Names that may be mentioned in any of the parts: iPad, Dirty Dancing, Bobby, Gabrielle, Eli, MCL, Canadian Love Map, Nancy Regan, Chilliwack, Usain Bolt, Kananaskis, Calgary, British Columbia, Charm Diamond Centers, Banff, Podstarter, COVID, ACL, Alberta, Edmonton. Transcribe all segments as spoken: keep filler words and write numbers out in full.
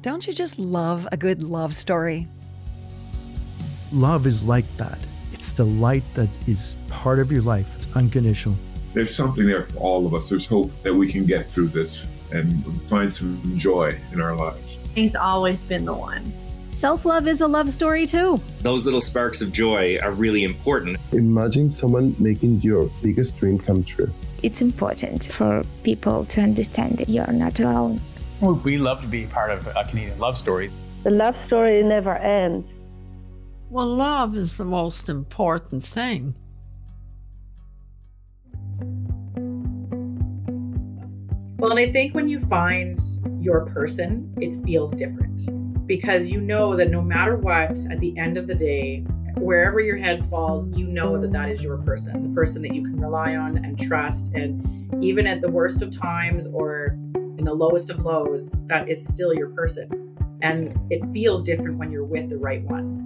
Don't you just love a good love story? Love is like that. It's the light that is part of your life. It's unconditional. There's something there for all of us. There's hope that we can get through this and find some joy in our lives. He's always been the one. Self-love is a love story too. Those little sparks of joy are really important. Imagine someone making your biggest dream come true. It's important for people to understand that you're not alone. We love to be part of a Canadian love story. The love story never ends. Well, love is the most important thing. Well, and I think when you find your person, it feels different because you know that no matter what, at the end of the day, wherever your head falls, you know that that is your person, the person that you can rely on and trust. And even at the worst of times or in the lowest of lows, that is still your person. And it feels different when you're with the right one.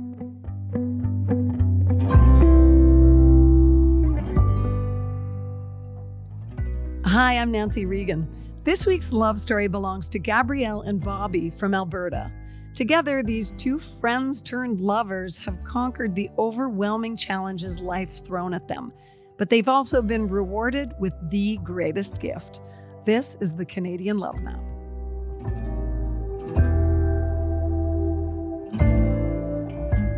Hi, I'm Nancy Regan. This week's love story belongs to Gabrielle and Bobby from Alberta. Together, these two friends turned lovers have conquered the overwhelming challenges life's thrown at them, but they've also been rewarded with the greatest gift. This is the Canadian Love Map.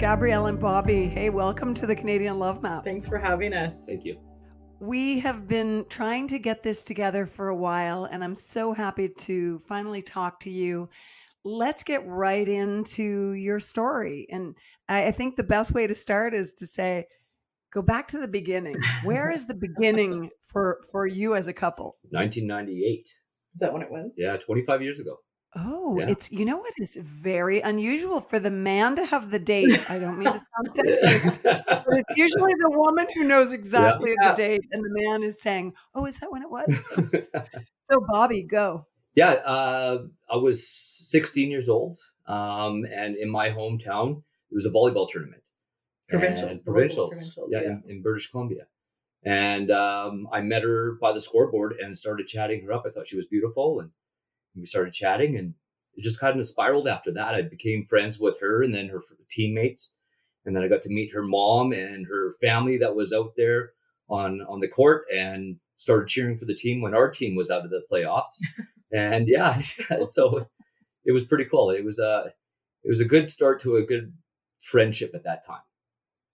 Gabrielle and Bobby, hey, welcome to the Canadian Love Map. Thanks for having us. Thank you. We have been trying to get this together for a while, and I'm so happy to finally talk to you. Let's get right into your story. And I think the best way to start is to say, go back to the beginning. Where is the beginning for, for you as a couple? nineteen ninety-eight. Is that when it was? Yeah, twenty-five years ago. Oh, yeah. It's, you know what? It's very unusual for the man to have the date. I don't mean to sound sexist, but it's usually the woman who knows exactly yeah. the date and the man is saying, oh, is that when it was? So Bobby, go. Yeah. Uh, I was sixteen years old. Um, and in my hometown, it was a volleyball tournament. Provincials. Provincials. Provincials yeah, yeah. In, in British Columbia. And um, I met her by the scoreboard and started chatting her up. I thought she was beautiful. And we started chatting and it just kind of spiraled after that. I became friends with her and then her teammates. And then I got to meet her mom and her family that was out there on, on the court and started cheering for the team when our team was out of the playoffs. And yeah, so it was pretty cool. It was a, it was a good start to a good friendship at that time.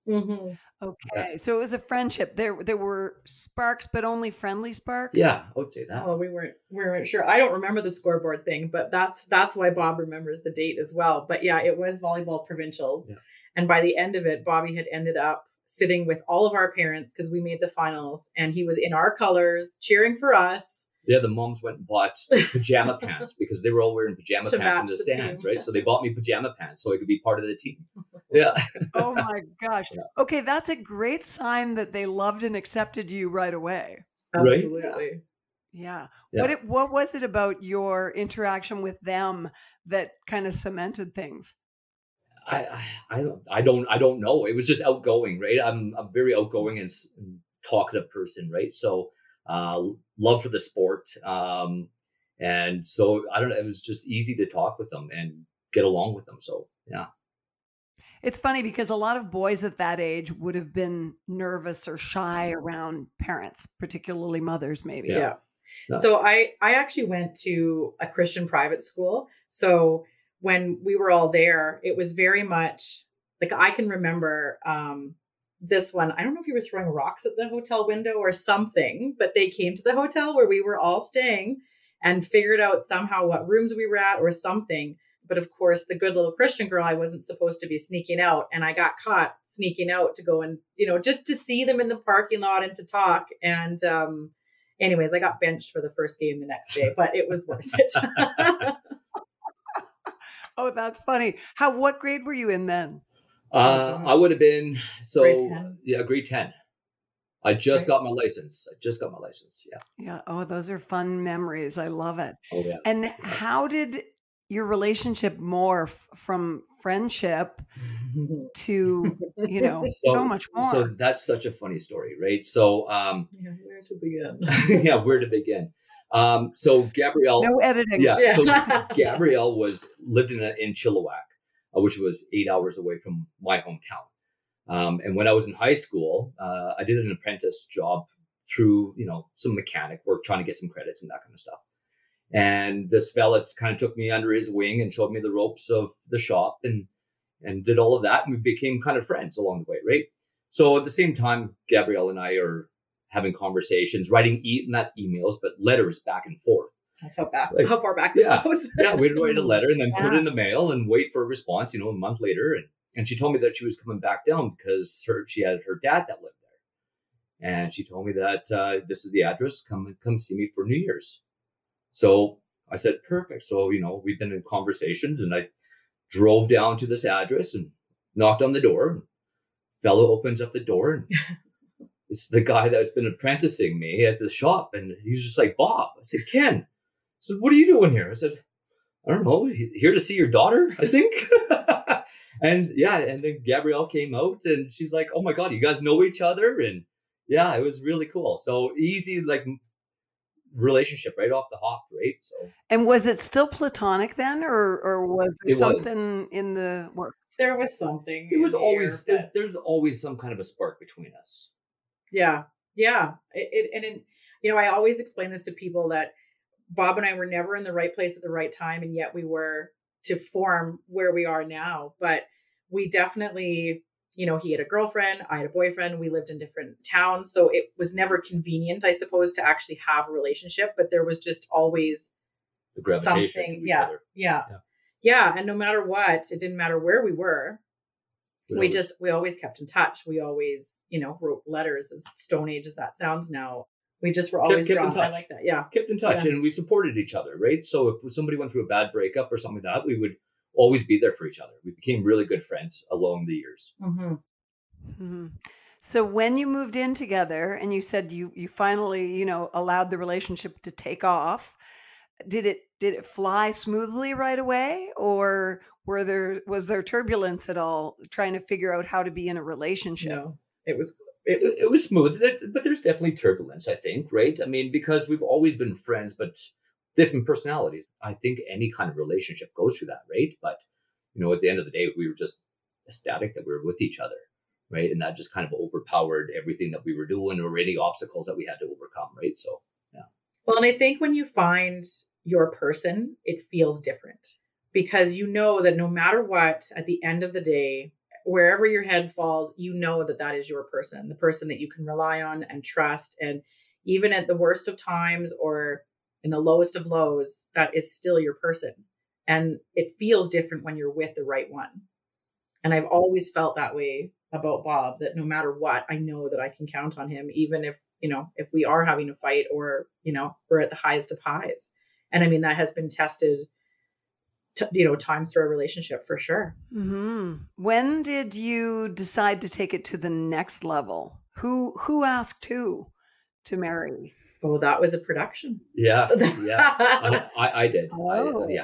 Mm-hmm. Okay, so it was a friendship. There, there were sparks, but only friendly sparks. Yeah, I would say that. Oh, we weren't, we weren't sure. I don't remember the scoreboard thing, but that's that's why Bob remembers the date as well. But yeah, it was volleyball provincials, yeah. And by the end of it, Bobby had ended up sitting with all of our parents because we made the finals, and he was in our colors cheering for us. Yeah, the moms went and bought pajama pants because they were all wearing pajama pants in the, the stands, team. Right? So they bought me pajama pants so I could be part of the team. Yeah. Oh my gosh. Yeah. Okay, that's a great sign that they loved and accepted you right away. Absolutely. Right? Yeah. yeah. What it, what was it about your interaction with them that kind of cemented things? I I, I don't I don't I don't know. It was just outgoing, right? I'm a very outgoing and talkative person, right? So. Uh, love for the sport. Um, and so I don't know, it was just easy to talk with them and get along with them. So, yeah. It's funny because a lot of boys at that age would have been nervous or shy around parents, particularly mothers, maybe. Yeah. yeah. yeah. So I, I actually went to a Christian private school. So when we were all there, it was very much like, I can remember, um, this one, I don't know if you were throwing rocks at the hotel window or something, but they came to the hotel where we were all staying and figured out somehow what rooms we were at or something. But of course, the good little Christian girl, I wasn't supposed to be sneaking out. And I got caught sneaking out to go and, you know, just to see them in the parking lot and to talk. And um, anyways, I got benched for the first game the next day, but it was worth it. Oh, that's funny. How, what grade were you in then? Uh, oh I would have been, so grade ten. Yeah, grade ten. I just right. got my license. I just got my license. Yeah. Yeah. Oh, those are fun memories. I love it. Oh, yeah. And yeah. How did your relationship morph from friendship to, you know, so, so much more? So that's such a funny story, right? So, um, yeah, where to begin? yeah, where to begin? Um, so Gabrielle, no editing. Yeah. yeah. So Gabrielle was lived in a, in Chilliwack, uh, which was eight hours away from my hometown. Um, and when I was in high school, uh, I did an apprentice job through, you know, some mechanic work, trying to get some credits and that kind of stuff. And this fella kind of took me under his wing and showed me the ropes of the shop and, and did all of that. And we became kind of friends along the way. Right. So at the same time, Gabrielle and I are having conversations, writing, e- not emails, but letters back and forth. That's how back, like, how far back this yeah, goes. yeah. We'd write a letter and then yeah. put it in the mail and wait for a response, you know, a month later. And, And she told me that she was coming back down because her, she had her dad that lived there. And she told me that uh, this is the address. Come come see me for New Year's. So I said, perfect. So, you know, we've been in conversations and I drove down to this address and knocked on the door. Fellow opens up the door and it's the guy that's been apprenticing me at the shop. And he's just like, Bob. I said, Ken. I said, what are you doing here? I said, I don't know. Here to see your daughter, I think. And yeah, and then Gabrielle came out and she's like, oh my God, you guys know each other. And yeah, it was really cool. So easy, like relationship right off the hop, right? So. And was it still platonic then or or was there it something was. in the works? There was something. It was always, that... there's always some kind of a spark between us. Yeah. Yeah. It, it and, in, you know, I always explain this to people that Bob and I were never in the right place at the right time. And yet we were to form where we are now. But we definitely, you know, he had a girlfriend, I had a boyfriend, we lived in different towns. So it was never convenient, I suppose, to actually have a relationship, but there was just always something. Yeah, yeah. Yeah. Yeah. And no matter what, it didn't matter where we were. We, we always, just, we always kept in touch. We always, you know, wrote letters, as Stone Age as that sounds now. We just were always kept, kept drawn by like that. Yeah. Kept in touch yeah. and we supported each other, right? So if somebody went through a bad breakup or something like that, we would always be there for each other. We became really good friends along the years. Mm-hmm. Mm-hmm. So when you moved in together and you said you you finally, you know, allowed the relationship to take off, did it did it fly smoothly right away? Or were there was there turbulence at all trying to figure out how to be in a relationship? No, it was It was it was smooth, but there's definitely turbulence, I think, right? I mean, because we've always been friends, but different personalities. I think any kind of relationship goes through that, right? But, you know, at the end of the day, we were just ecstatic that we were with each other, right? And that just kind of overpowered everything that we were doing or any obstacles that we had to overcome, right? So, yeah. Well, and I think when you find your person, it feels different because you know that no matter what, at the end of the day, wherever your head falls, you know that that is your person, the person that you can rely on and trust. And even at the worst of times or in the lowest of lows, that is still your person. And it feels different when you're with the right one. And I've always felt that way about Bob, that no matter what, I know that I can count on him, even if, you know, if we are having a fight or, you know, we're at the highest of highs. And I mean, that has been tested T- you know, times through a relationship for sure. Mm-hmm. When did you decide to take it to the next level? Who who asked who to marry? Oh, that was a production. Yeah, yeah, I, I, I did. Oh. I, yeah,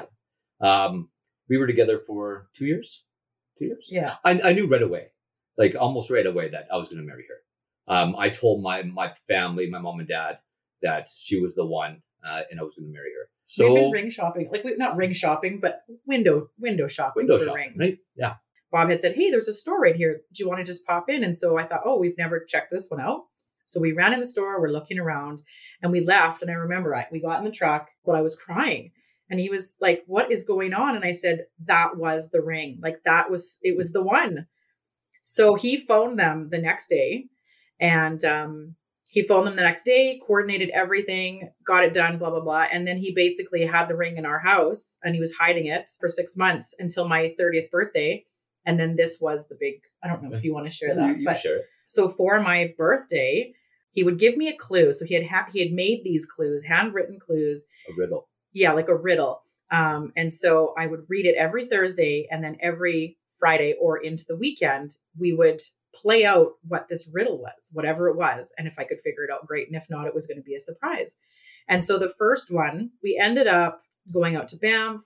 um, we were together for two years. Two years. Yeah, I, I knew right away, like almost right away, that I was going to marry her. Um, I told my my family, my mom and dad, that she was the one, uh, and I was going to marry her. So we've been ring shopping, like we, not ring shopping, but window window shopping window for shopping, rings. Right? Yeah. Bob had said, "Hey, there's a store right here. Do you want to just pop in?" And so I thought, "Oh, we've never checked this one out." So we ran in the store. We're looking around, and we left. And I remember I, we got in the truck, but I was crying, and he was like, "What is going on?" And I said, "That was the ring. Like that was it was the one." So he phoned them the next day, and. um He phoned them the next day, coordinated everything, got it done, blah, blah, blah. And then he basically had the ring in our house and he was hiding it for six months until my thirtieth birthday. And then this was the big, I don't know if you want to share that. You, you but share it. So for my birthday, He would give me a clue. So he had ha- he had made these clues, handwritten clues. A riddle. Yeah, like a riddle. Um, and so I would read it every Thursday, and then every Friday or into the weekend, we would play out what this riddle was, whatever it was. And if I could figure it out, great. And if not, it was going to be a surprise. And so the first one, we ended up going out to Banff.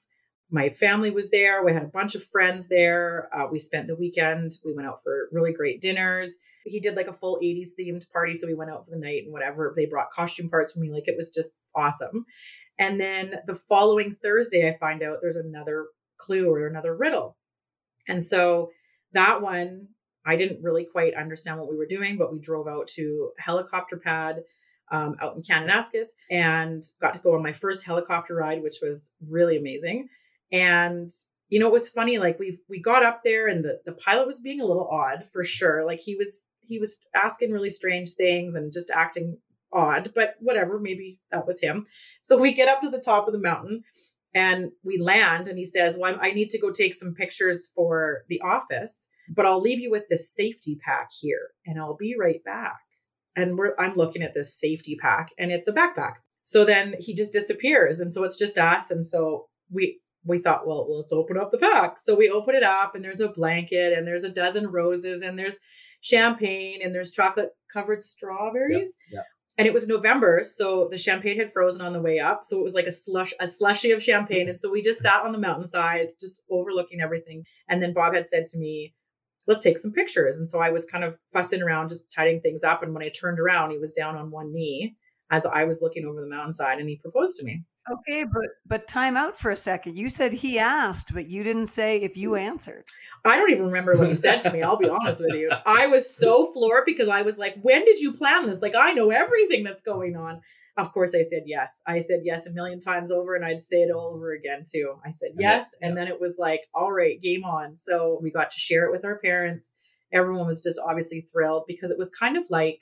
My family was there. We had a bunch of friends there. Uh, we spent the weekend. We went out for really great dinners. He did like a full eighties themed party. So we went out for the night and whatever. They brought costume parts for me. Like, it was just awesome. And then the following Thursday, I find out there's another clue or another riddle. And so that one, I didn't really quite understand what we were doing, but we drove out to a helicopter pad um, out in Kananaskis and got to go on my first helicopter ride, which was really amazing. And, you know, it was funny, like we we got up there and the, the pilot was being a little odd for sure. Like he was he was asking really strange things and just acting odd, but whatever, maybe that was him. So we get up to the top of the mountain and we land and he says, well, I'm, I need to go take some pictures for the office, but I'll leave you with this safety pack here and I'll be right back. And we're, I'm looking at this safety pack and it's a backpack. So then he just disappears. And so it's just us. And so we... We thought, well, let's open up the pack. So we open it up and there's a blanket and there's a dozen roses and there's champagne and there's chocolate covered strawberries. Yep, yep. And it was November. So the champagne had frozen on the way up. So it was like a slush, a slushy of champagne. And so we just sat on the mountainside, just overlooking everything. And then Bob had said to me, let's take some pictures. And so I was kind of fussing around, just tidying things up. And when I turned around, he was down on one knee as I was looking over the mountainside and he proposed to me. Okay, but but time out for a second. You said he asked, but you didn't say if you answered. I don't even remember what he said to me. I'll be honest with you. I was so floored because I was like, when did you plan this? Like, I know everything that's going on. Of course, I said yes. I said yes a million times over and I'd say it all over again too. I said yes. And then it was like, all right, game on. So we got to share it with our parents. Everyone was just obviously thrilled because it was kind of like,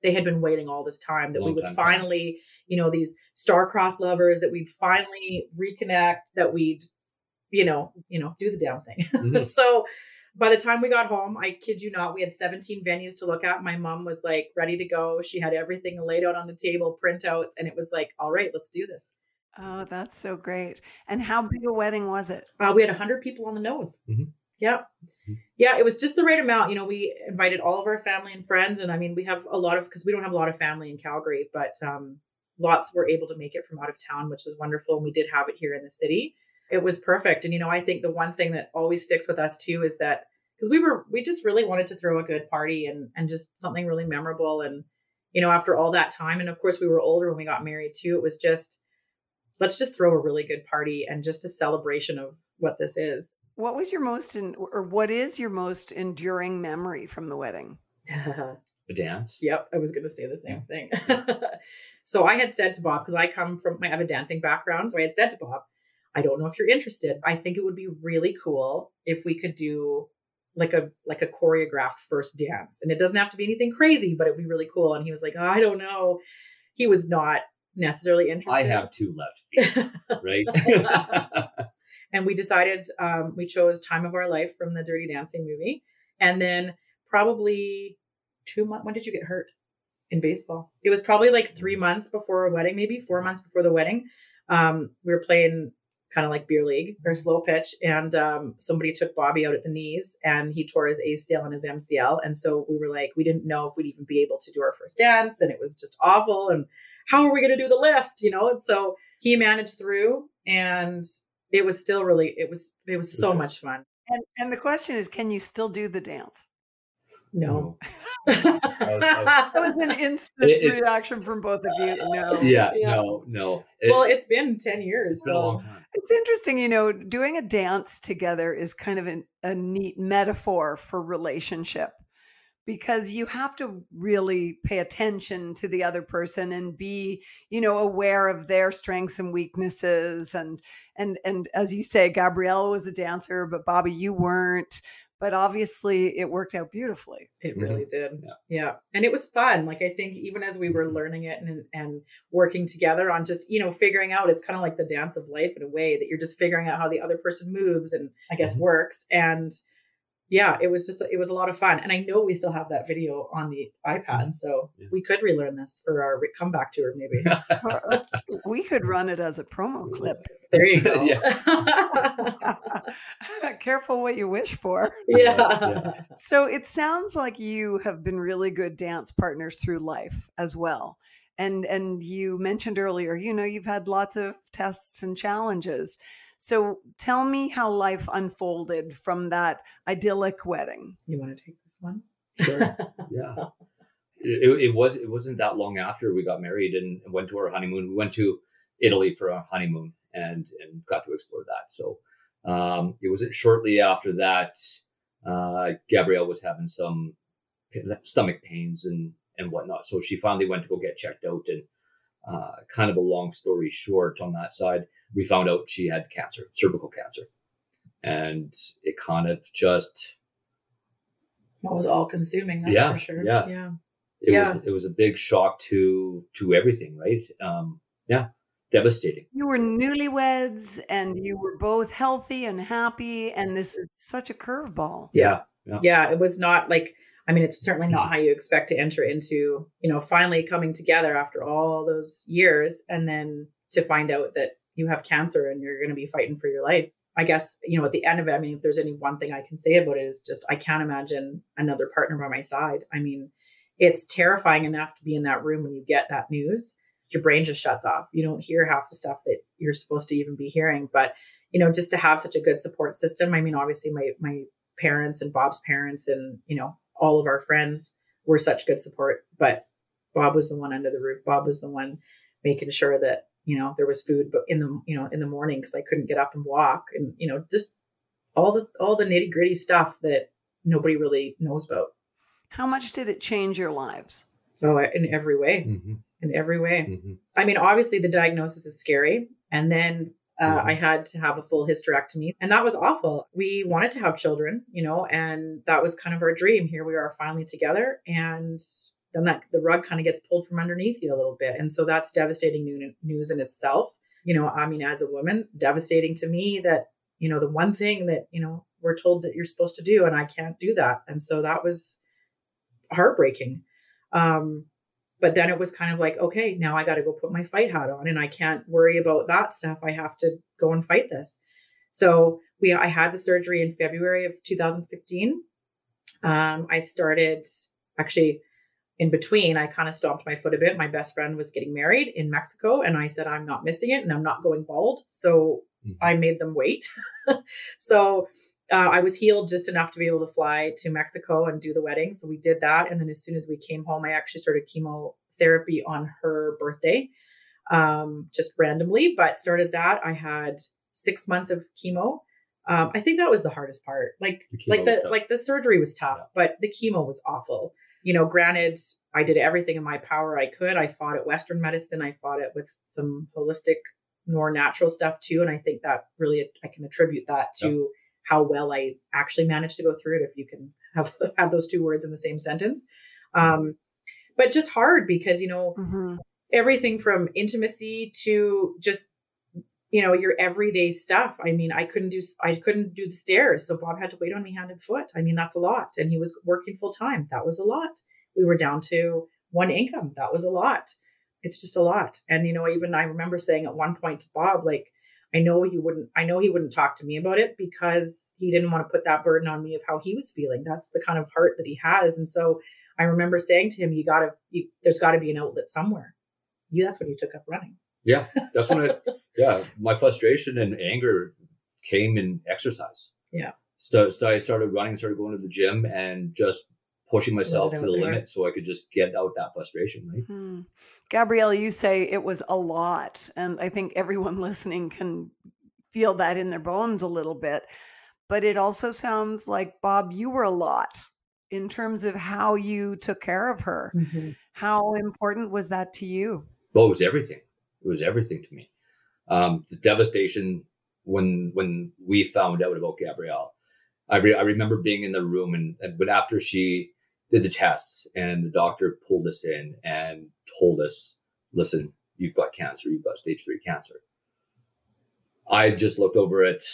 they had been waiting all this time that Long we would finally, time. you know, these star-crossed lovers, that we'd finally reconnect, that we'd, you know, you know, do the damn thing. Mm-hmm. So by the time we got home, I kid you not, we had seventeen venues to look at. My mom was like ready to go. She had everything laid out on the table, printouts, and it was like, all right, let's do this. Oh, that's so great. And how big a wedding was it? Uh, we had one hundred people on the nose. Mm-hmm. Yeah. Yeah. It was just the right amount. You know, we invited all of our family and friends. And I mean, we have a lot of, because we don't have a lot of family in Calgary, but um, lots were able to make it from out of town, which was wonderful. And we did have it here in the city. It was perfect. And, you know, I think the one thing that always sticks with us too, is that because we were, we just really wanted to throw a good party and, and just something really memorable. And, you know, after all that time, and of course we were older when we got married too, it was just, let's just throw a really good party and just a celebration of what this is. What was your most, in, or what is your most enduring memory from the wedding? The dance. Yep. I was going to say the same yeah. thing. So I had said to Bob, because I come from, I have a dancing background. So I had said to Bob, I don't know if you're interested. I think it would be really cool if we could do like a, like a choreographed first dance. And it doesn't have to be anything crazy, but it'd be really cool. And he was like, oh, I don't know. He was not necessarily interested. I have two left feet, right? And we decided, um, we chose Time of Our Life from the Dirty Dancing movie. And then probably two months, when did you get hurt in baseball? It was probably like three months before our wedding, maybe four months before the wedding. Um, we were playing kind of like beer league or slow pitch. And um, somebody took Bobby out at the knees and he tore his A C L and his M C L. And so we were like, we didn't know if we'd even be able to do our first dance. And it was just awful. And how are we going to do the lift? You know? And so he managed through and... It was still really, it was, it was so much fun. And and the question is, can you still do the dance? No. no. That was an instant it, reaction from both of you. No. Yeah, yeah. no, no. It, well, it's been ten years. It's been so. A long time. It's interesting, you know, doing a dance together is kind of an, a neat metaphor for relationship because you have to really pay attention to the other person and be, you know, aware of their strengths and weaknesses and, And and as you say, Gabrielle was a dancer, but Bobby, you weren't. But obviously it worked out beautifully. It really did. Yeah. yeah. And it was fun. Like, I think even as we were learning it and and working together on just, you know, figuring out, it's kind of like the dance of life in a way that you're just figuring out how the other person moves and I guess works. And yeah, it was just, it was a lot of fun. And I know we still have that video on the iPad. So yeah. we could relearn this for our comeback tour, maybe. We could run it as a promo clip. There you go. Yeah. Careful what you wish for. Yeah. yeah. So it sounds like you have been really good dance partners through life as well. And, and you mentioned earlier, you know, you've had lots of tests and challenges. So tell me how life unfolded from that idyllic wedding. You want to take this one? Sure. Yeah. It, it was, it wasn't that long after we got married and went to our honeymoon. We went to Italy for our honeymoon and, and got to explore that. So um, it wasn't shortly after that, uh, Gabrielle was having some stomach pains and, and whatnot. So she finally went to go get checked out, and uh, kind of a long story short on that side, we found out she had cancer, cervical cancer. And it kind of just... It was all consuming, that's yeah, for sure. Yeah, yeah. It, yeah. Was, it was a big shock to to everything, right? Um, yeah, devastating. You were newlyweds and you were both healthy and happy. And this is such a curveball. Yeah, yeah. Yeah, it was not like... I mean, it's certainly not how you expect to enter into, you know, finally coming together after all those years. And then to find out that you have cancer and you're going to be fighting for your life. I guess, you know, at the end of it, I mean, if there's any one thing I can say about it is just, I can't imagine another partner by my side. I mean, it's terrifying enough to be in that room when you get that news. Your brain just shuts off. You don't hear half the stuff that you're supposed to even be hearing. But, you know, just to have such a good support system. I mean, obviously my, my parents and Bob's parents and, you know, all of our friends were such good support, but Bob was the one under the roof. Bob was the one making sure that, you know, there was food, but in the, you know, in the morning, cause I couldn't get up and walk, and, you know, just all the, all the nitty gritty stuff that nobody really knows about. How much did it change your lives? Oh, in every way, mm-hmm. in every way. Mm-hmm. I mean, obviously the diagnosis is scary. And then uh, mm-hmm. I had to have a full hysterectomy, and that was awful. We wanted to have children, you know, and that was kind of our dream. Here we are finally together. And then that the rug kind of gets pulled from underneath you a little bit. And so that's devastating news in itself. You know, I mean, as a woman, devastating to me that, you know, the one thing that, you know, we're told that you're supposed to do, and I can't do that. And so that was heartbreaking. Um, but then it was kind of like, okay, now I got to go put my fight hat on, and I can't worry about that stuff. I have to go and fight this. So we, I had the surgery in February of two thousand fifteen. Um, I started actually... In between, I kind of stomped my foot a bit. My best friend was getting married in Mexico, and I said, I'm not missing it, and I'm not going bald. So mm-hmm. I made them wait. So uh, I was healed just enough to be able to fly to Mexico and do the wedding. So we did that. And then as soon as we came home, I actually started chemotherapy on her birthday, um, just randomly, but started that. I had six months of chemo. Um, I think that was the hardest part. Like, the like the, like the surgery was tough, yeah. but the chemo was awful. You know, granted, I did everything in my power I could. I fought at Western medicine. I fought it with some holistic, more natural stuff too. And I think that really, I can attribute that to yeah. how well I actually managed to go through it. If you can have, have those two words in the same sentence. Um, but just hard because, you know, mm-hmm. everything from intimacy to just, you know, your everyday stuff. I mean, I couldn't do, I couldn't do the stairs. So Bob had to wait on me hand and foot. I mean, that's a lot. And he was working full time. That was a lot. We were down to one income. That was a lot. It's just a lot. And, you know, even I remember saying at one point to Bob, like, I know you wouldn't, I know he wouldn't talk to me about it because he didn't want to put that burden on me of how he was feeling. That's the kind of heart that he has. And so I remember saying to him, you gotta, you, there's gotta be an outlet somewhere. You, that's when you took up running. Yeah, that's when I, yeah, my frustration and anger came in exercise. Yeah. So, so I started running, started going to the gym and just pushing myself to the there. limit so I could just get out that frustration. Right? Mm-hmm. Gabrielle, you say it was a lot. And I think everyone listening can feel that in their bones a little bit. But it also sounds like, Bob, you were a lot in terms of how you took care of her. Mm-hmm. How important was that to you? Well, it was everything. It was everything to me. Um, the devastation when when we found out about Gabrielle, I, re- I remember being in the room, and, and but after she did the tests and the doctor pulled us in and told us, listen, you've got cancer, you've got stage three cancer. I just looked over at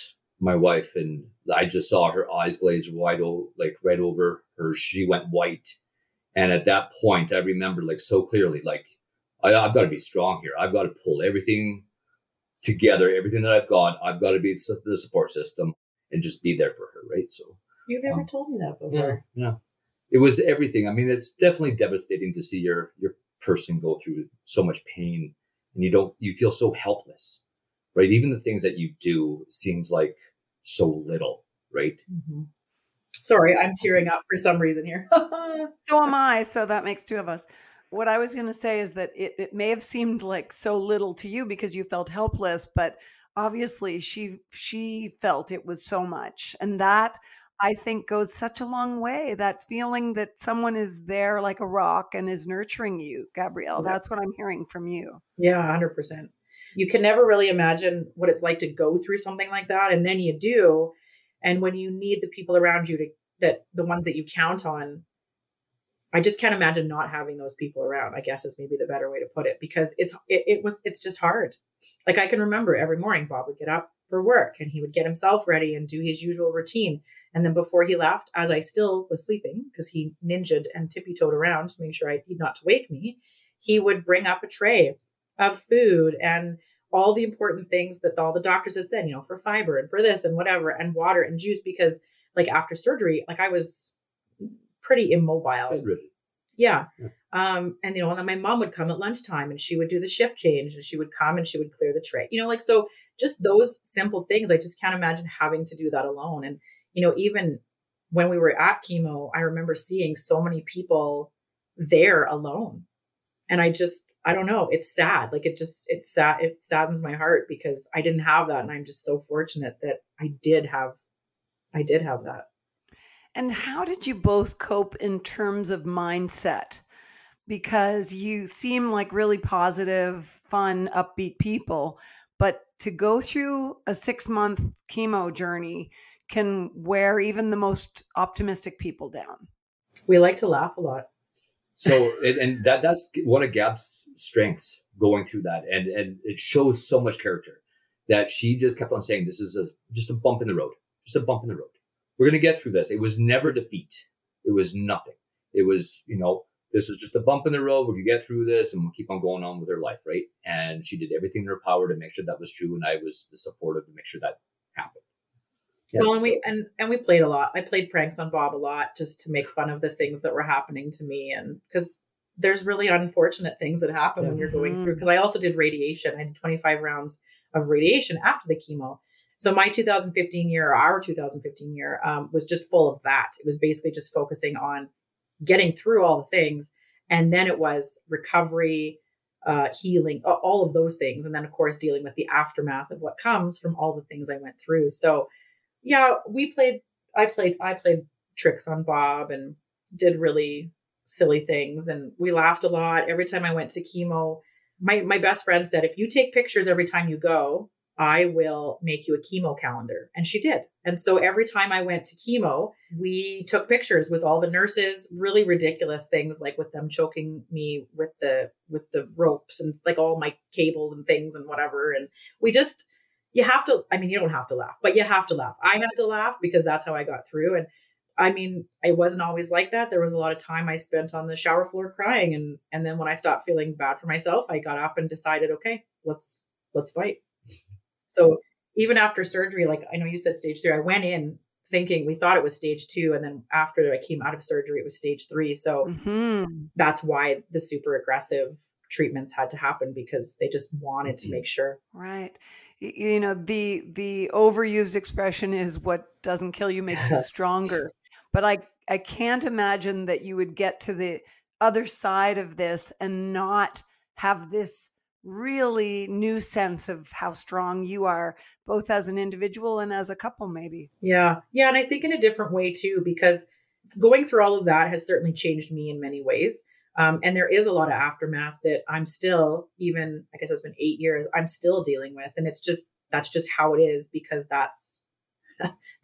my wife, and I just saw her eyes glaze wide, o- like right over her. She went white. And at that point, I remember like so clearly, like, I, I've got to be strong here. I've got to pull everything together, everything that I've got. I've got to be the support system and just be there for her. Right. So you've never um, told me that before. Yeah, yeah. It was everything. I mean, it's definitely devastating to see your, your person go through so much pain, and you don't, you feel so helpless, right? Even the things that you do seems like so little, right? Mm-hmm. Sorry, I'm tearing up for some reason here. So am I. So that makes two of us. What I was going to say is that it, it may have seemed like so little to you because you felt helpless, but obviously she she felt it was so much. And that, I think, goes such a long way, that feeling that someone is there like a rock and is nurturing you, Gabrielle. Right. That's what I'm hearing from you. Yeah, one hundred percent. You can never really imagine what it's like to go through something like that. And then you do. And when you need the people around you to, that the ones that you count on, I just can't imagine not having those people around, I guess is maybe the better way to put it, because it's, it, it was, it's just hard. Like, I can remember every morning Bob would get up for work and he would get himself ready and do his usual routine. And then before he left, as I still was sleeping, because he ninja'd and tippy-toed around to make sure I he'd not to wake me, he would bring up a tray of food and all the important things that all the doctors had said, you know, for fiber and for this and whatever, and water and juice, because like after surgery, like I was pretty immobile. Yeah. yeah. Um, and, you know, and then my mom would come at lunchtime and she would do the shift change and she would come and she would clear the tray, you know, like, so just those simple things. I just can't imagine having to do that alone. And, you know, even when we were at chemo, I remember seeing so many people there alone. And I just, I don't know. It's sad. Like it just, it sad. It saddens my heart because I didn't have that. And I'm just so fortunate that I did have, I did have that. And how did you both cope in terms of mindset? Because you seem like really positive, fun, upbeat people, but to go through a six month chemo journey can wear even the most optimistic people down. We like to laugh a lot. So, and that that's one of Gab's strengths going through that. And and it shows so much character that she just kept on saying, this is a, just a bump in the road, just a bump in the road. We're going to get through this. It was never defeat. It was nothing. It was, you know, this is just a bump in the road. We're going to get through this and we'll keep on going on with her life. Right. And she did everything in her power to make sure that was true. And I was the supportive to make sure that happened. Yeah, well, and so. we and, and we played a lot. I played pranks on Bob a lot just to make fun of the things that were happening to me, and because there's really unfortunate things that happen mm-hmm. when you're going through. Because I also did radiation. I did twenty-five rounds of radiation after the chemo. So my two thousand fifteen year, or our two thousand fifteen year, um, was just full of that. It was basically just focusing on getting through all the things, and then it was recovery, uh, healing, all of those things, and then of course dealing with the aftermath of what comes from all the things I went through. So. Yeah, we played, I played, I played tricks on Bob and did really silly things. And we laughed a lot. Every time I went to chemo, my, my best friend said, if you take pictures every time you go, I will make you a chemo calendar. And she did. And so every time I went to chemo, we took pictures with all the nurses, really ridiculous things, like with them choking me with the, with the ropes and like all my cables and things and whatever. And we just... You have to, I mean, you don't have to laugh, but you have to laugh. I had to laugh because that's how I got through. And I mean, I wasn't always like that. There was a lot of time I spent on the shower floor crying. And and then when I stopped feeling bad for myself, I got up and decided, okay, let's, let's fight. So even after surgery, like I know you said stage three, I went in thinking we thought it was stage two. And then after I came out of surgery, it was stage three. So mm-hmm. that's why the super aggressive treatments had to happen, because they just wanted mm-hmm. to make sure. Right. You know, the the overused expression is what doesn't kill you makes you stronger. But I, I can't imagine that you would get to the other side of this and not have this really new sense of how strong you are, both as an individual and as a couple, maybe. Yeah. Yeah. And I think in a different way, too, because going through all of that has certainly changed me in many ways. Um, and there is a lot of aftermath that I'm still, even, I guess it's been eight years, I'm still dealing with. And it's just, that's just how it is, because that's,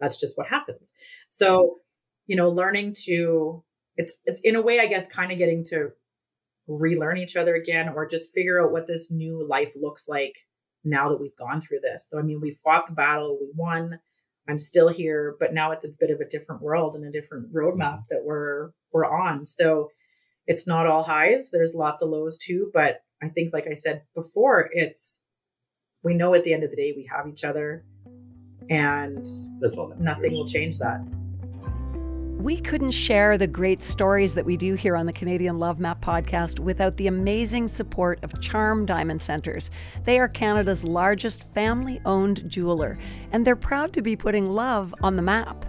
that's just what happens. So, you know, learning to, it's, it's in a way, I guess, kind of getting to relearn each other again, or just figure out what this new life looks like now that we've gone through this. So, I mean, we fought the battle, we won, I'm still here, but now it's a bit of a different world and a different roadmap that we're we're on. So it's not all highs. There's lots of lows too. But I think, like I said before, it's, we know at the end of the day, we have each other, and that's all that nothing matters. Will change that. We couldn't share the great stories that we do here on the Canadian Love Map podcast without the amazing support of Charm Diamond Centers. They are Canada's largest family-owned jeweler, and they're proud to be putting love on the map.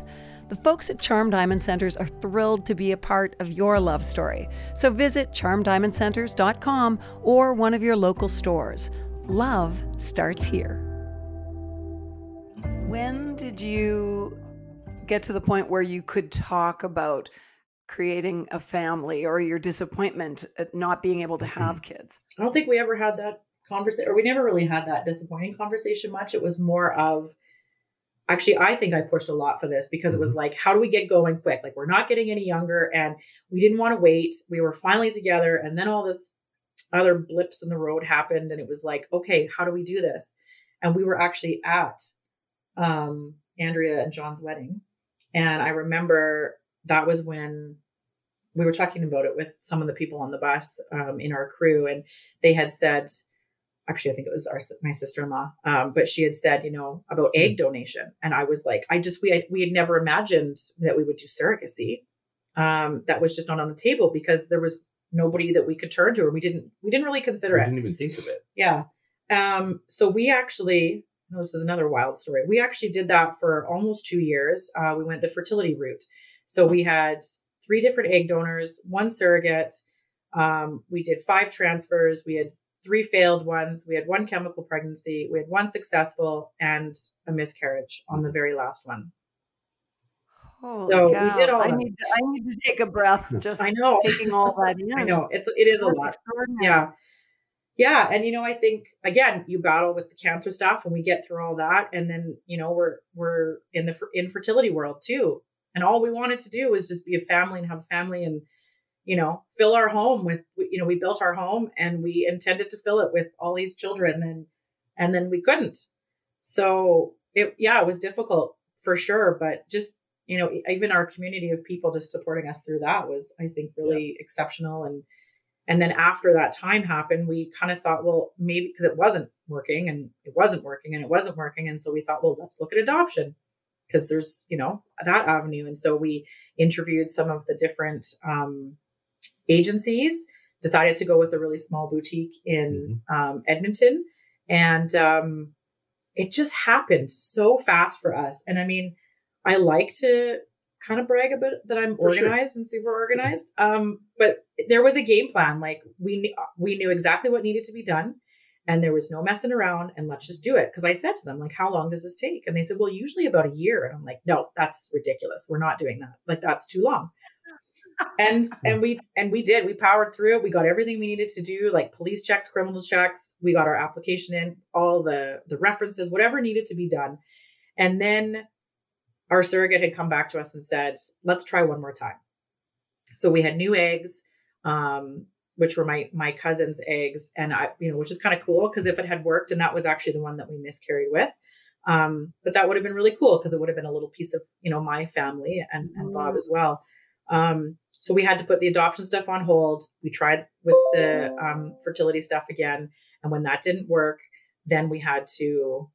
The folks at Charm Diamond Centers are thrilled to be a part of your love story. So visit charm diamond centers dot com or one of your local stores. Love starts here. When did you get to the point where you could talk about creating a family, or your disappointment at not being able to have kids? I don't think we ever had that conversation, or we never really had that disappointing conversation much. It was more of, actually, I think I pushed a lot for this, because it was like, how do we get going quick? Like, we're not getting any younger, and we didn't want to wait. We were finally together, and then all this other blips in the road happened, and it was like, okay, how do we do this? And we were actually at um, Andrea and John's wedding. And I remember that was when we were talking about it with some of the people on the bus um, in our crew. And they had said, actually, I think it was our, my sister-in-law, um, but she had said, you know, about egg donation. And I was like, I just, we, I, we had never imagined that we would do surrogacy. Um, that was just not on the table, because there was nobody that we could turn to, or we didn't, we didn't really consider it. We didn't even think of it. Yeah. Um, so we actually... This is another wild story. We actually did that for almost two years. Uh, we went the fertility route. So we had three different egg donors, one surrogate. Um, we did five transfers. We had three failed ones. We had one chemical pregnancy. We had one successful, and a miscarriage on the very last one. Holy so cow. We did all I that. Need to, I need to take a breath. Just I know. Taking all that in. I know. It's, it is That's a lot. Yeah. Yeah. And, you know, I think, again, you battle with the cancer stuff, and we get through all that. And then, you know, we're, we're in the infertility world too. And all we wanted to do was just be a family and have a family, and, you know, fill our home with, you know, we built our home, and we intended to fill it with all these children, and, and then we couldn't. So it, yeah, it was difficult for sure. But just, you know, even our community of people just supporting us through that was, I think, really yeah. exceptional. And, And then after that time happened, we kind of thought, well, maybe because it wasn't working and it wasn't working and it wasn't working. And so we thought, well, let's look at adoption, because there's, you know, that avenue. And so we interviewed some of the different um, agencies, decided to go with a really small boutique in mm-hmm. um, Edmonton. And um, it just happened so fast for us. And I mean, I like to kind of brag about that I'm organized sure. and super organized. Um, but there was a game plan. Like we, we knew exactly what needed to be done, and there was no messing around, and let's just do it. Cause I said to them, like, how long does this take? And they said, well, usually about a year. And I'm like, no, that's ridiculous. We're not doing that. Like, that's too long. And, and we, and we did, we powered through it. We got everything we needed to do, like police checks, criminal checks. We got our application in, all the, the references, whatever needed to be done. And then our surrogate had come back to us and said, let's try one more time. So we had new eggs, um, which were my, my cousin's eggs. And I, you know, which is kind of cool, because if it had worked, and that was actually the one that we miscarried with, um, but that would have been really cool, because it would have been a little piece of, you know, my family and, and Bob as well. Um, so we had to put the adoption stuff on hold. We tried with the um, fertility stuff again. And when that didn't work, then we had to,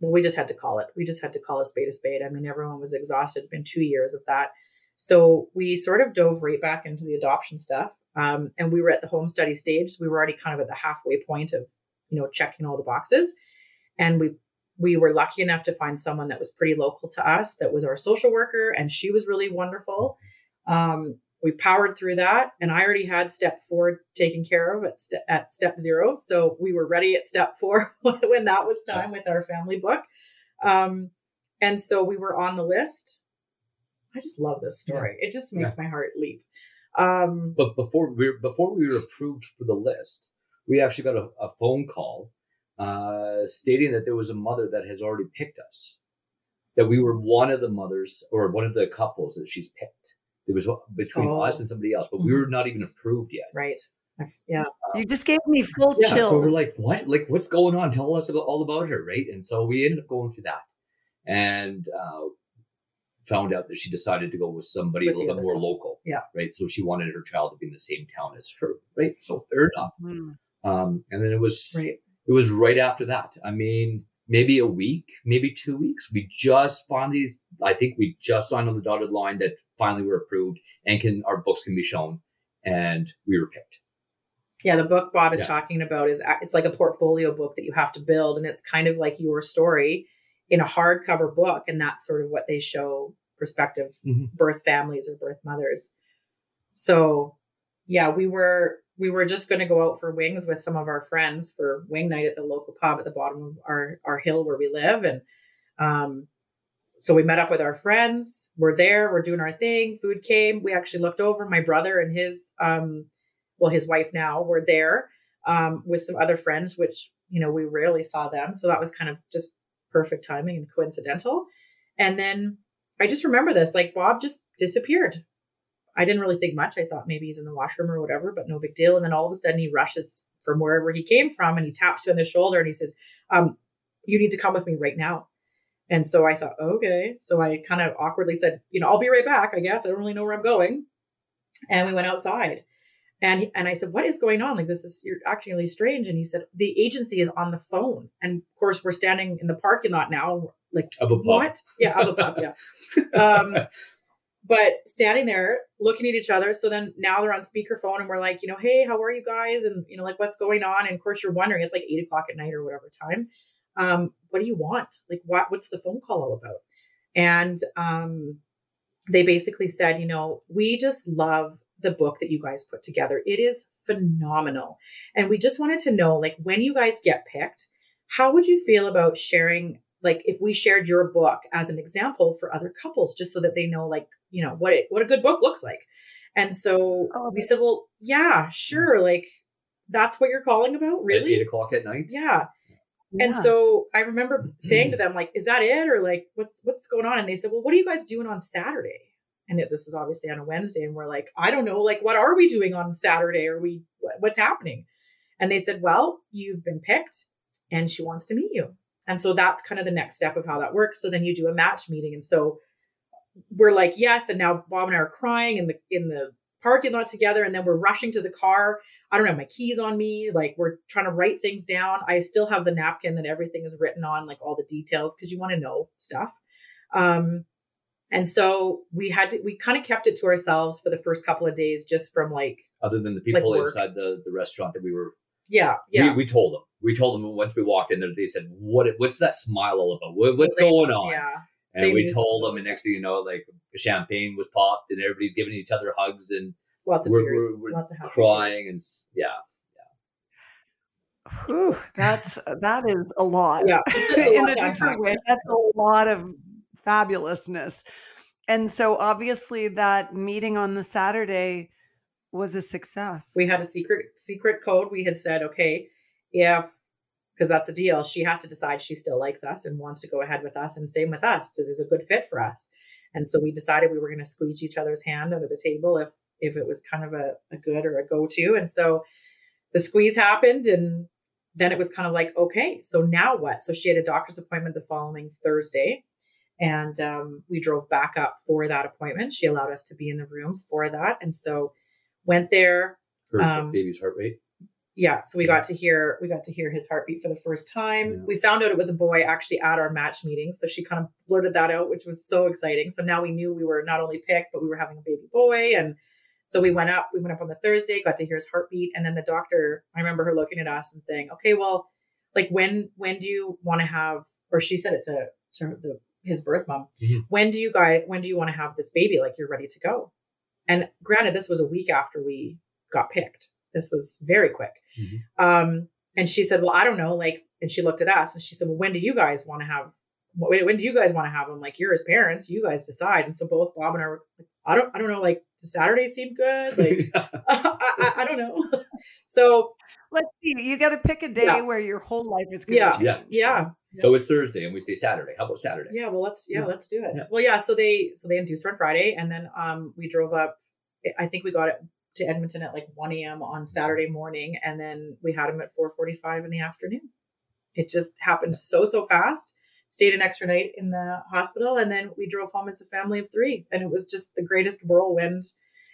Well, we just had to call it. We just had to call a spade a spade. I mean, everyone was exhausted. It's been two years of that. So we sort of dove right back into the adoption stuff. Um, and we were at the home study stage. We were already kind of at the halfway point of, you know, checking all the boxes. And we, we were lucky enough to find someone that was pretty local to us, that was our social worker. And she was really wonderful. Um, we powered through that. And I already had step four taken care of at, st- at step zero. So we were ready at step four when that was time with our family book. Um, and so we were on the list. I just love this story. Yeah. It just makes yeah. my heart leap. Um, but before we were, before we were approved for the list, we actually got a, a phone call uh, stating that there was a mother that has already picked us, that we were one of the mothers or one of the couples that she's picked. It was between oh. us and somebody else, but mm-hmm. we were not even approved yet. Right. Yeah. Um, you just gave me full yeah, chill. So we're like, what? Like, what's going on? Tell us about, all about her, right? And so we ended up going through that. and uh, found out that she decided to go with somebody with a little bit more local. Yeah. Right. So she wanted her child to be in the same town as her. Right. So fair enough. Mm. Um, and then it was, right. it was right after that. I mean, maybe a week, maybe two weeks. We just finally, I think we just signed on the dotted line that finally we're approved and can, our books can be shown, and we were picked. Yeah. The book Bob is yeah. talking about is, it's like a portfolio book that you have to build. And it's kind of like your story in a hardcover book. And that's sort of what they show prospective mm-hmm. birth families or birth mothers. So yeah, we were, we were just going to go out for wings with some of our friends for wing night at the local pub at the bottom of our, our hill where we live. And, um, so we met up with our friends. We're there, we're doing our thing. Food came. We actually looked over. My brother and his, um, well, his wife now were there, um, with some other friends, which, you know, we rarely saw them. So that was kind of just perfect timing and coincidental. And then I just remember this, like Bob just disappeared. I didn't really think much. I thought maybe he's in the washroom or whatever, but no big deal. And then all of a sudden he rushes from wherever he came from and he taps you on the shoulder and he says, um, you need to come with me right now. And so I thought, okay. So I kind of awkwardly said, you know, I'll be right back, I guess. I don't really know where I'm going. And we went outside and, and I said, what is going on? Like, this is, you're acting really strange. And he said, the agency is on the phone. And of course we're standing in the parking lot now. Like of a pub. What? Yeah. Of a pub, yeah. Um, but standing there looking at each other. So then now they're on speakerphone and we're like, you know, hey, how are you guys? And, you know, like, what's going on? And of course you're wondering, it's like eight o'clock at night or whatever time. Um, what do you want? Like, what, what's the phone call all about? And, um, they basically said, you know, we just love the book that you guys put together. It is phenomenal. And we just wanted to know, like, when you guys get picked, how would you feel about sharing, like, if we shared your book as an example for other couples, just so that they know, like, you know, what, it, what a good book looks like. And so oh, we said, well, yeah, sure. Like, that's what you're calling about? Really? At eight o'clock at night? Yeah. yeah. And so I remember saying to them, like, is that it? Or like, what's, what's going on? And they said, well, what are you guys doing on Saturday? And it, this was obviously on a Wednesday. And we're like, I don't know, like, what are we doing on Saturday? Are we, what's happening? And they said, well, you've been picked and she wants to meet you. And so that's kind of the next step of how that works. So then you do a match meeting. And so we're like, yes. And now Bob and I are crying in the, in the parking lot together. And then we're rushing to the car. I don't have my keys on me. Like, we're trying to write things down. I still have the napkin that everything is written on, like all the details, because you want to know stuff. Um, and so we had to, we kind of kept it to ourselves for the first couple of days, just from like, other than the people like inside the, the restaurant that we were. Yeah. Yeah. We, we told them. We told them once we walked in there, they said, "What? What's that smile all about? What, what's they, going on?" Yeah, and we told them, and next thing you know, like, champagne was popped, and everybody's giving each other hugs and lots of we're, tears, we're, we're lots of crying, and yeah, yeah. Whew, that's that is a lot. Yeah, a lot in a different way, that's a lot of fabulousness. And so obviously, that meeting on the Saturday was a success. We had a secret secret code. We had said, okay. If, because that's the deal, she has to decide she still likes us and wants to go ahead with us, and same with us, this is a good fit for us. And so we decided we were going to squeeze each other's hand under the table if if it was kind of a, a good or a go-to. And so the squeeze happened, and then it was kind of like, okay, so now what? So she had a doctor's appointment the following Thursday, and um, we drove back up for that appointment. She allowed us to be in the room for that, and so went there. Her um, baby's heart rate. Yeah. So we got to hear, we got to hear his heartbeat for the first time. Yeah. We found out it was a boy actually at our match meeting. So she kind of blurted that out, which was so exciting. So now we knew we were not only picked, but we were having a baby boy. And so we went up, we went up on the Thursday, got to hear his heartbeat. And then the doctor, I remember her looking at us and saying, okay, well, like, when, when do you want to have, or she said it to, to the, his birth mom, mm-hmm. when do you guys, when do you want to have this baby? Like, you're ready to go. And granted, this was a week after we got picked. This was very quick. Mm-hmm. Um, and she said, well, I don't know. Like, and she looked at us and she said, well, when do you guys want to have, when, when do you guys want to have them? Like, you're his parents, you guys decide. And so both Bob and I were like, I don't, I don't know. Like, does Saturday seem good? Like, I, I, I don't know. So let's see, you got to pick a day yeah. where your whole life is going to change. Yeah. Yeah. So it's Thursday and we say Saturday. How about Saturday? Yeah. Well, let's, yeah, yeah. let's do it. Yeah. Well, yeah. So they, so they induced her on Friday, and then, um, we drove up, I think we got it to Edmonton at like one a.m. on Saturday morning. And then we had him at four forty-five in the afternoon. It just happened so, so fast. stayed an extra night in the hospital, and then we drove home as a family of three, and it was just the greatest whirlwind.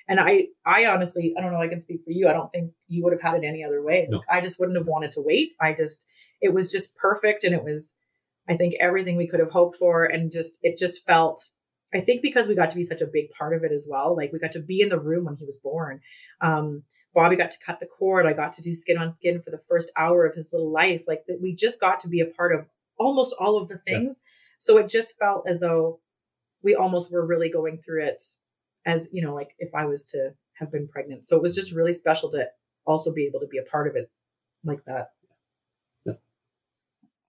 And I, I honestly, I don't know, I can speak for you. I don't think you would have had it any other way. No. I just wouldn't have wanted to wait. I just, it was just perfect. And it was, I think, everything we could have hoped for. And just, it just felt, I think because we got to be such a big part of it as well. Like we got to be in the room when he was born. Um, Bobby got to cut the cord. I got to do skin on skin for the first hour of his little life. Like that, we just got to be a part of almost all of the things. Yeah. So it just felt as though we almost were really going through it as, you know, like if I was to have been pregnant. So it was just really special to also be able to be a part of it like that. Yeah.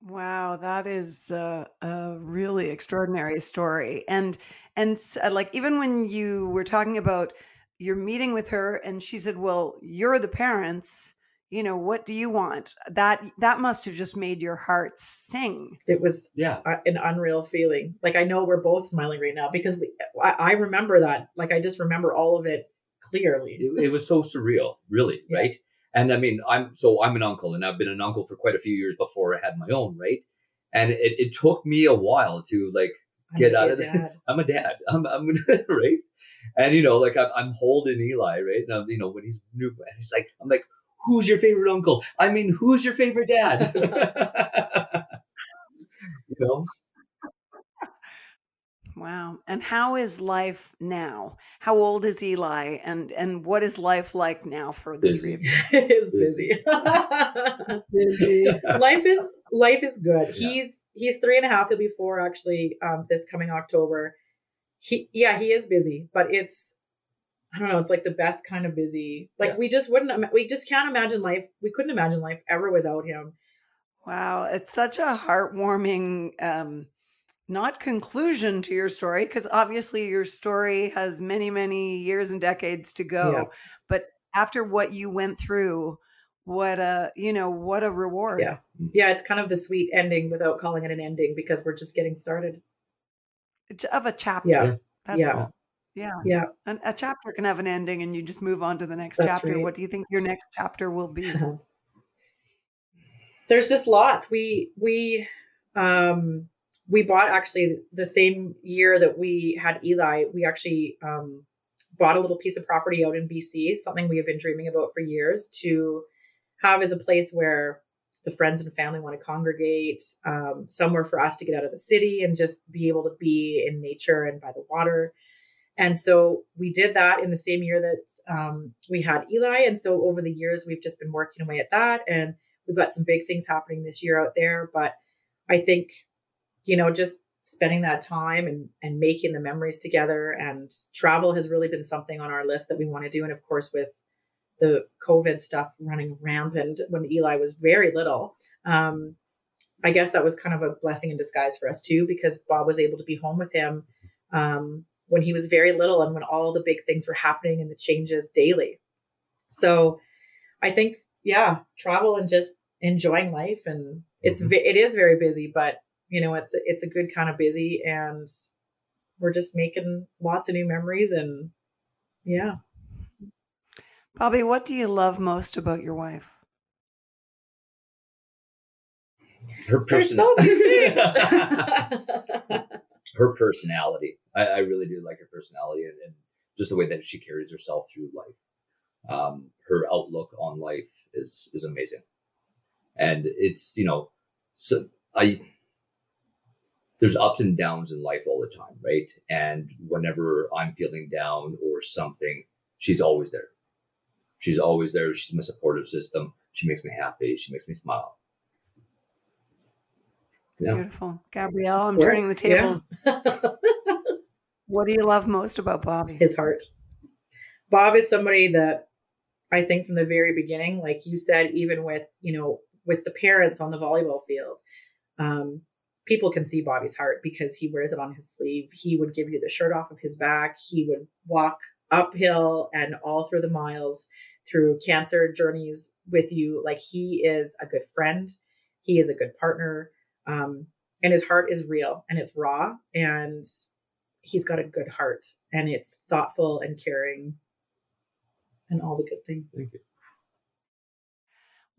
Wow. That is a, a really extraordinary story. And, and like, even when you were talking about your meeting with her and she said, well, you're the parents, you know, what do you want? That, that must've just made your hearts sing. It was yeah, a, an unreal feeling. Like, I know we're both smiling right now because we, I, I remember that. Like, I just remember all of it clearly. It, it was so surreal, really. Yeah. Right. And I mean, I'm, so I'm an uncle, and I've been an uncle for quite a few years before I had my own. Right. And it, it took me a while to like, I'm get out of this. Dad. I'm a dad. I'm, I'm right. And you know, like I'm, I'm holding Eli. Right. And I'm, you know, when he's new, and he's like, I'm like, who's your favorite uncle? I mean, who's your favorite dad? You know? Wow. And how is life now? How old is Eli? And and what is life like now for the three of you? It is busy. busy. Life is life is good. Yeah. He's he's three and a half. He'll be four actually um, this coming October. He yeah, he is busy, but it's I don't know. It's like the best kind of busy. Like yeah. we just wouldn't, we just can't imagine life. We couldn't imagine life ever without him. Wow. It's such a heartwarming, um, not conclusion to your story, because obviously your story has many, many years and decades to go. Yeah. But after what you went through, what a, you know, what a reward. Yeah. Yeah. It's kind of the sweet ending without calling it an ending, because we're just getting started. Of a chapter. Yeah. That's yeah. all. Yeah. Yeah. And a chapter can have an ending and you just move on to the next That's chapter. Right. What do you think your next chapter will be? There's just lots. We, we, um, we bought actually the same year that we had Eli, we actually, um, bought a little piece of property out in B C, something we have been dreaming about for years to have as a place where the friends and family want to congregate, um, somewhere for us to get out of the city and just be able to be in nature and by the water. And so we did that in the same year that um, we had Eli. And so over the years, we've just been working away at that. And we've got some big things happening this year out there. But I think, you know, just spending that time and, and making the memories together, and travel has really been something on our list that we want to do. And of course, with the COVID stuff running rampant when Eli was very little, um, I guess that was kind of a blessing in disguise for us too, because Bob was able to be home with him um, when he was very little and when all the big things were happening and the changes daily. So I think, yeah, travel and just enjoying life. And it's, mm-hmm. it is very busy, but you know, it's, it's a good kind of busy, and we're just making lots of new memories. And yeah. Bobby, what do you love most about your wife? Her personality. Her personality. I, I really do like her personality, and, and just the way that she carries herself through life. Um, her outlook on life is, is amazing. And it's, you know, so I, there's ups and downs in life all the time. Right. And whenever I'm feeling down or something, she's always there. She's always there. She's my supportive system. She makes me happy. She makes me smile. Yeah. Beautiful. Gabrielle, I'm sure. Turning the tables. Yeah. What do you love most about Bobby? His heart. Bob is somebody that I think from the very beginning, like you said, even with, you know, with the parents on the volleyball field, um, people can see Bobby's heart because he wears it on his sleeve. He would give you the shirt off of his back. He would walk uphill and all through the miles through cancer journeys with you. Like, he is a good friend. He is a good partner. Um, and his heart is real and it's raw, and he's got a good heart, and it's thoughtful and caring and all the good things. Thank you.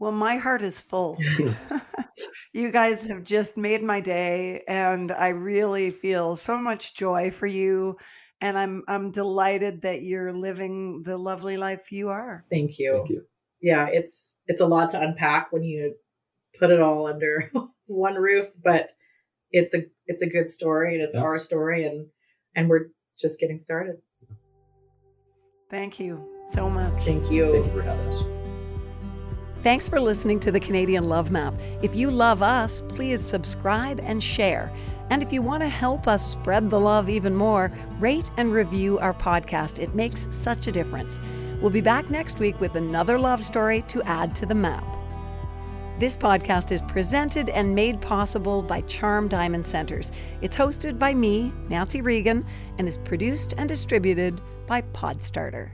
Well, my heart is full. You guys have just made my day, and I really feel so much joy for you. And I'm I'm delighted that you're living the lovely life you are. Thank you. Thank you. Yeah, it's it's a lot to unpack when you put it all under one roof, but it's a it's a good story, and it's yeah. our story, and and we're just getting started. Thank you so much. Thank you. Thank you for having us. Thanks for listening to the Canadian Love Map. If you love us, please subscribe and share. And if you want to help us spread the love even more, rate and review our podcast. It makes such a difference. We'll be back next week with another love story to add to the map. This podcast is presented and made possible by Charm Diamond Centers. It's hosted by me, Nancy Regan, and is produced and distributed by Podstarter.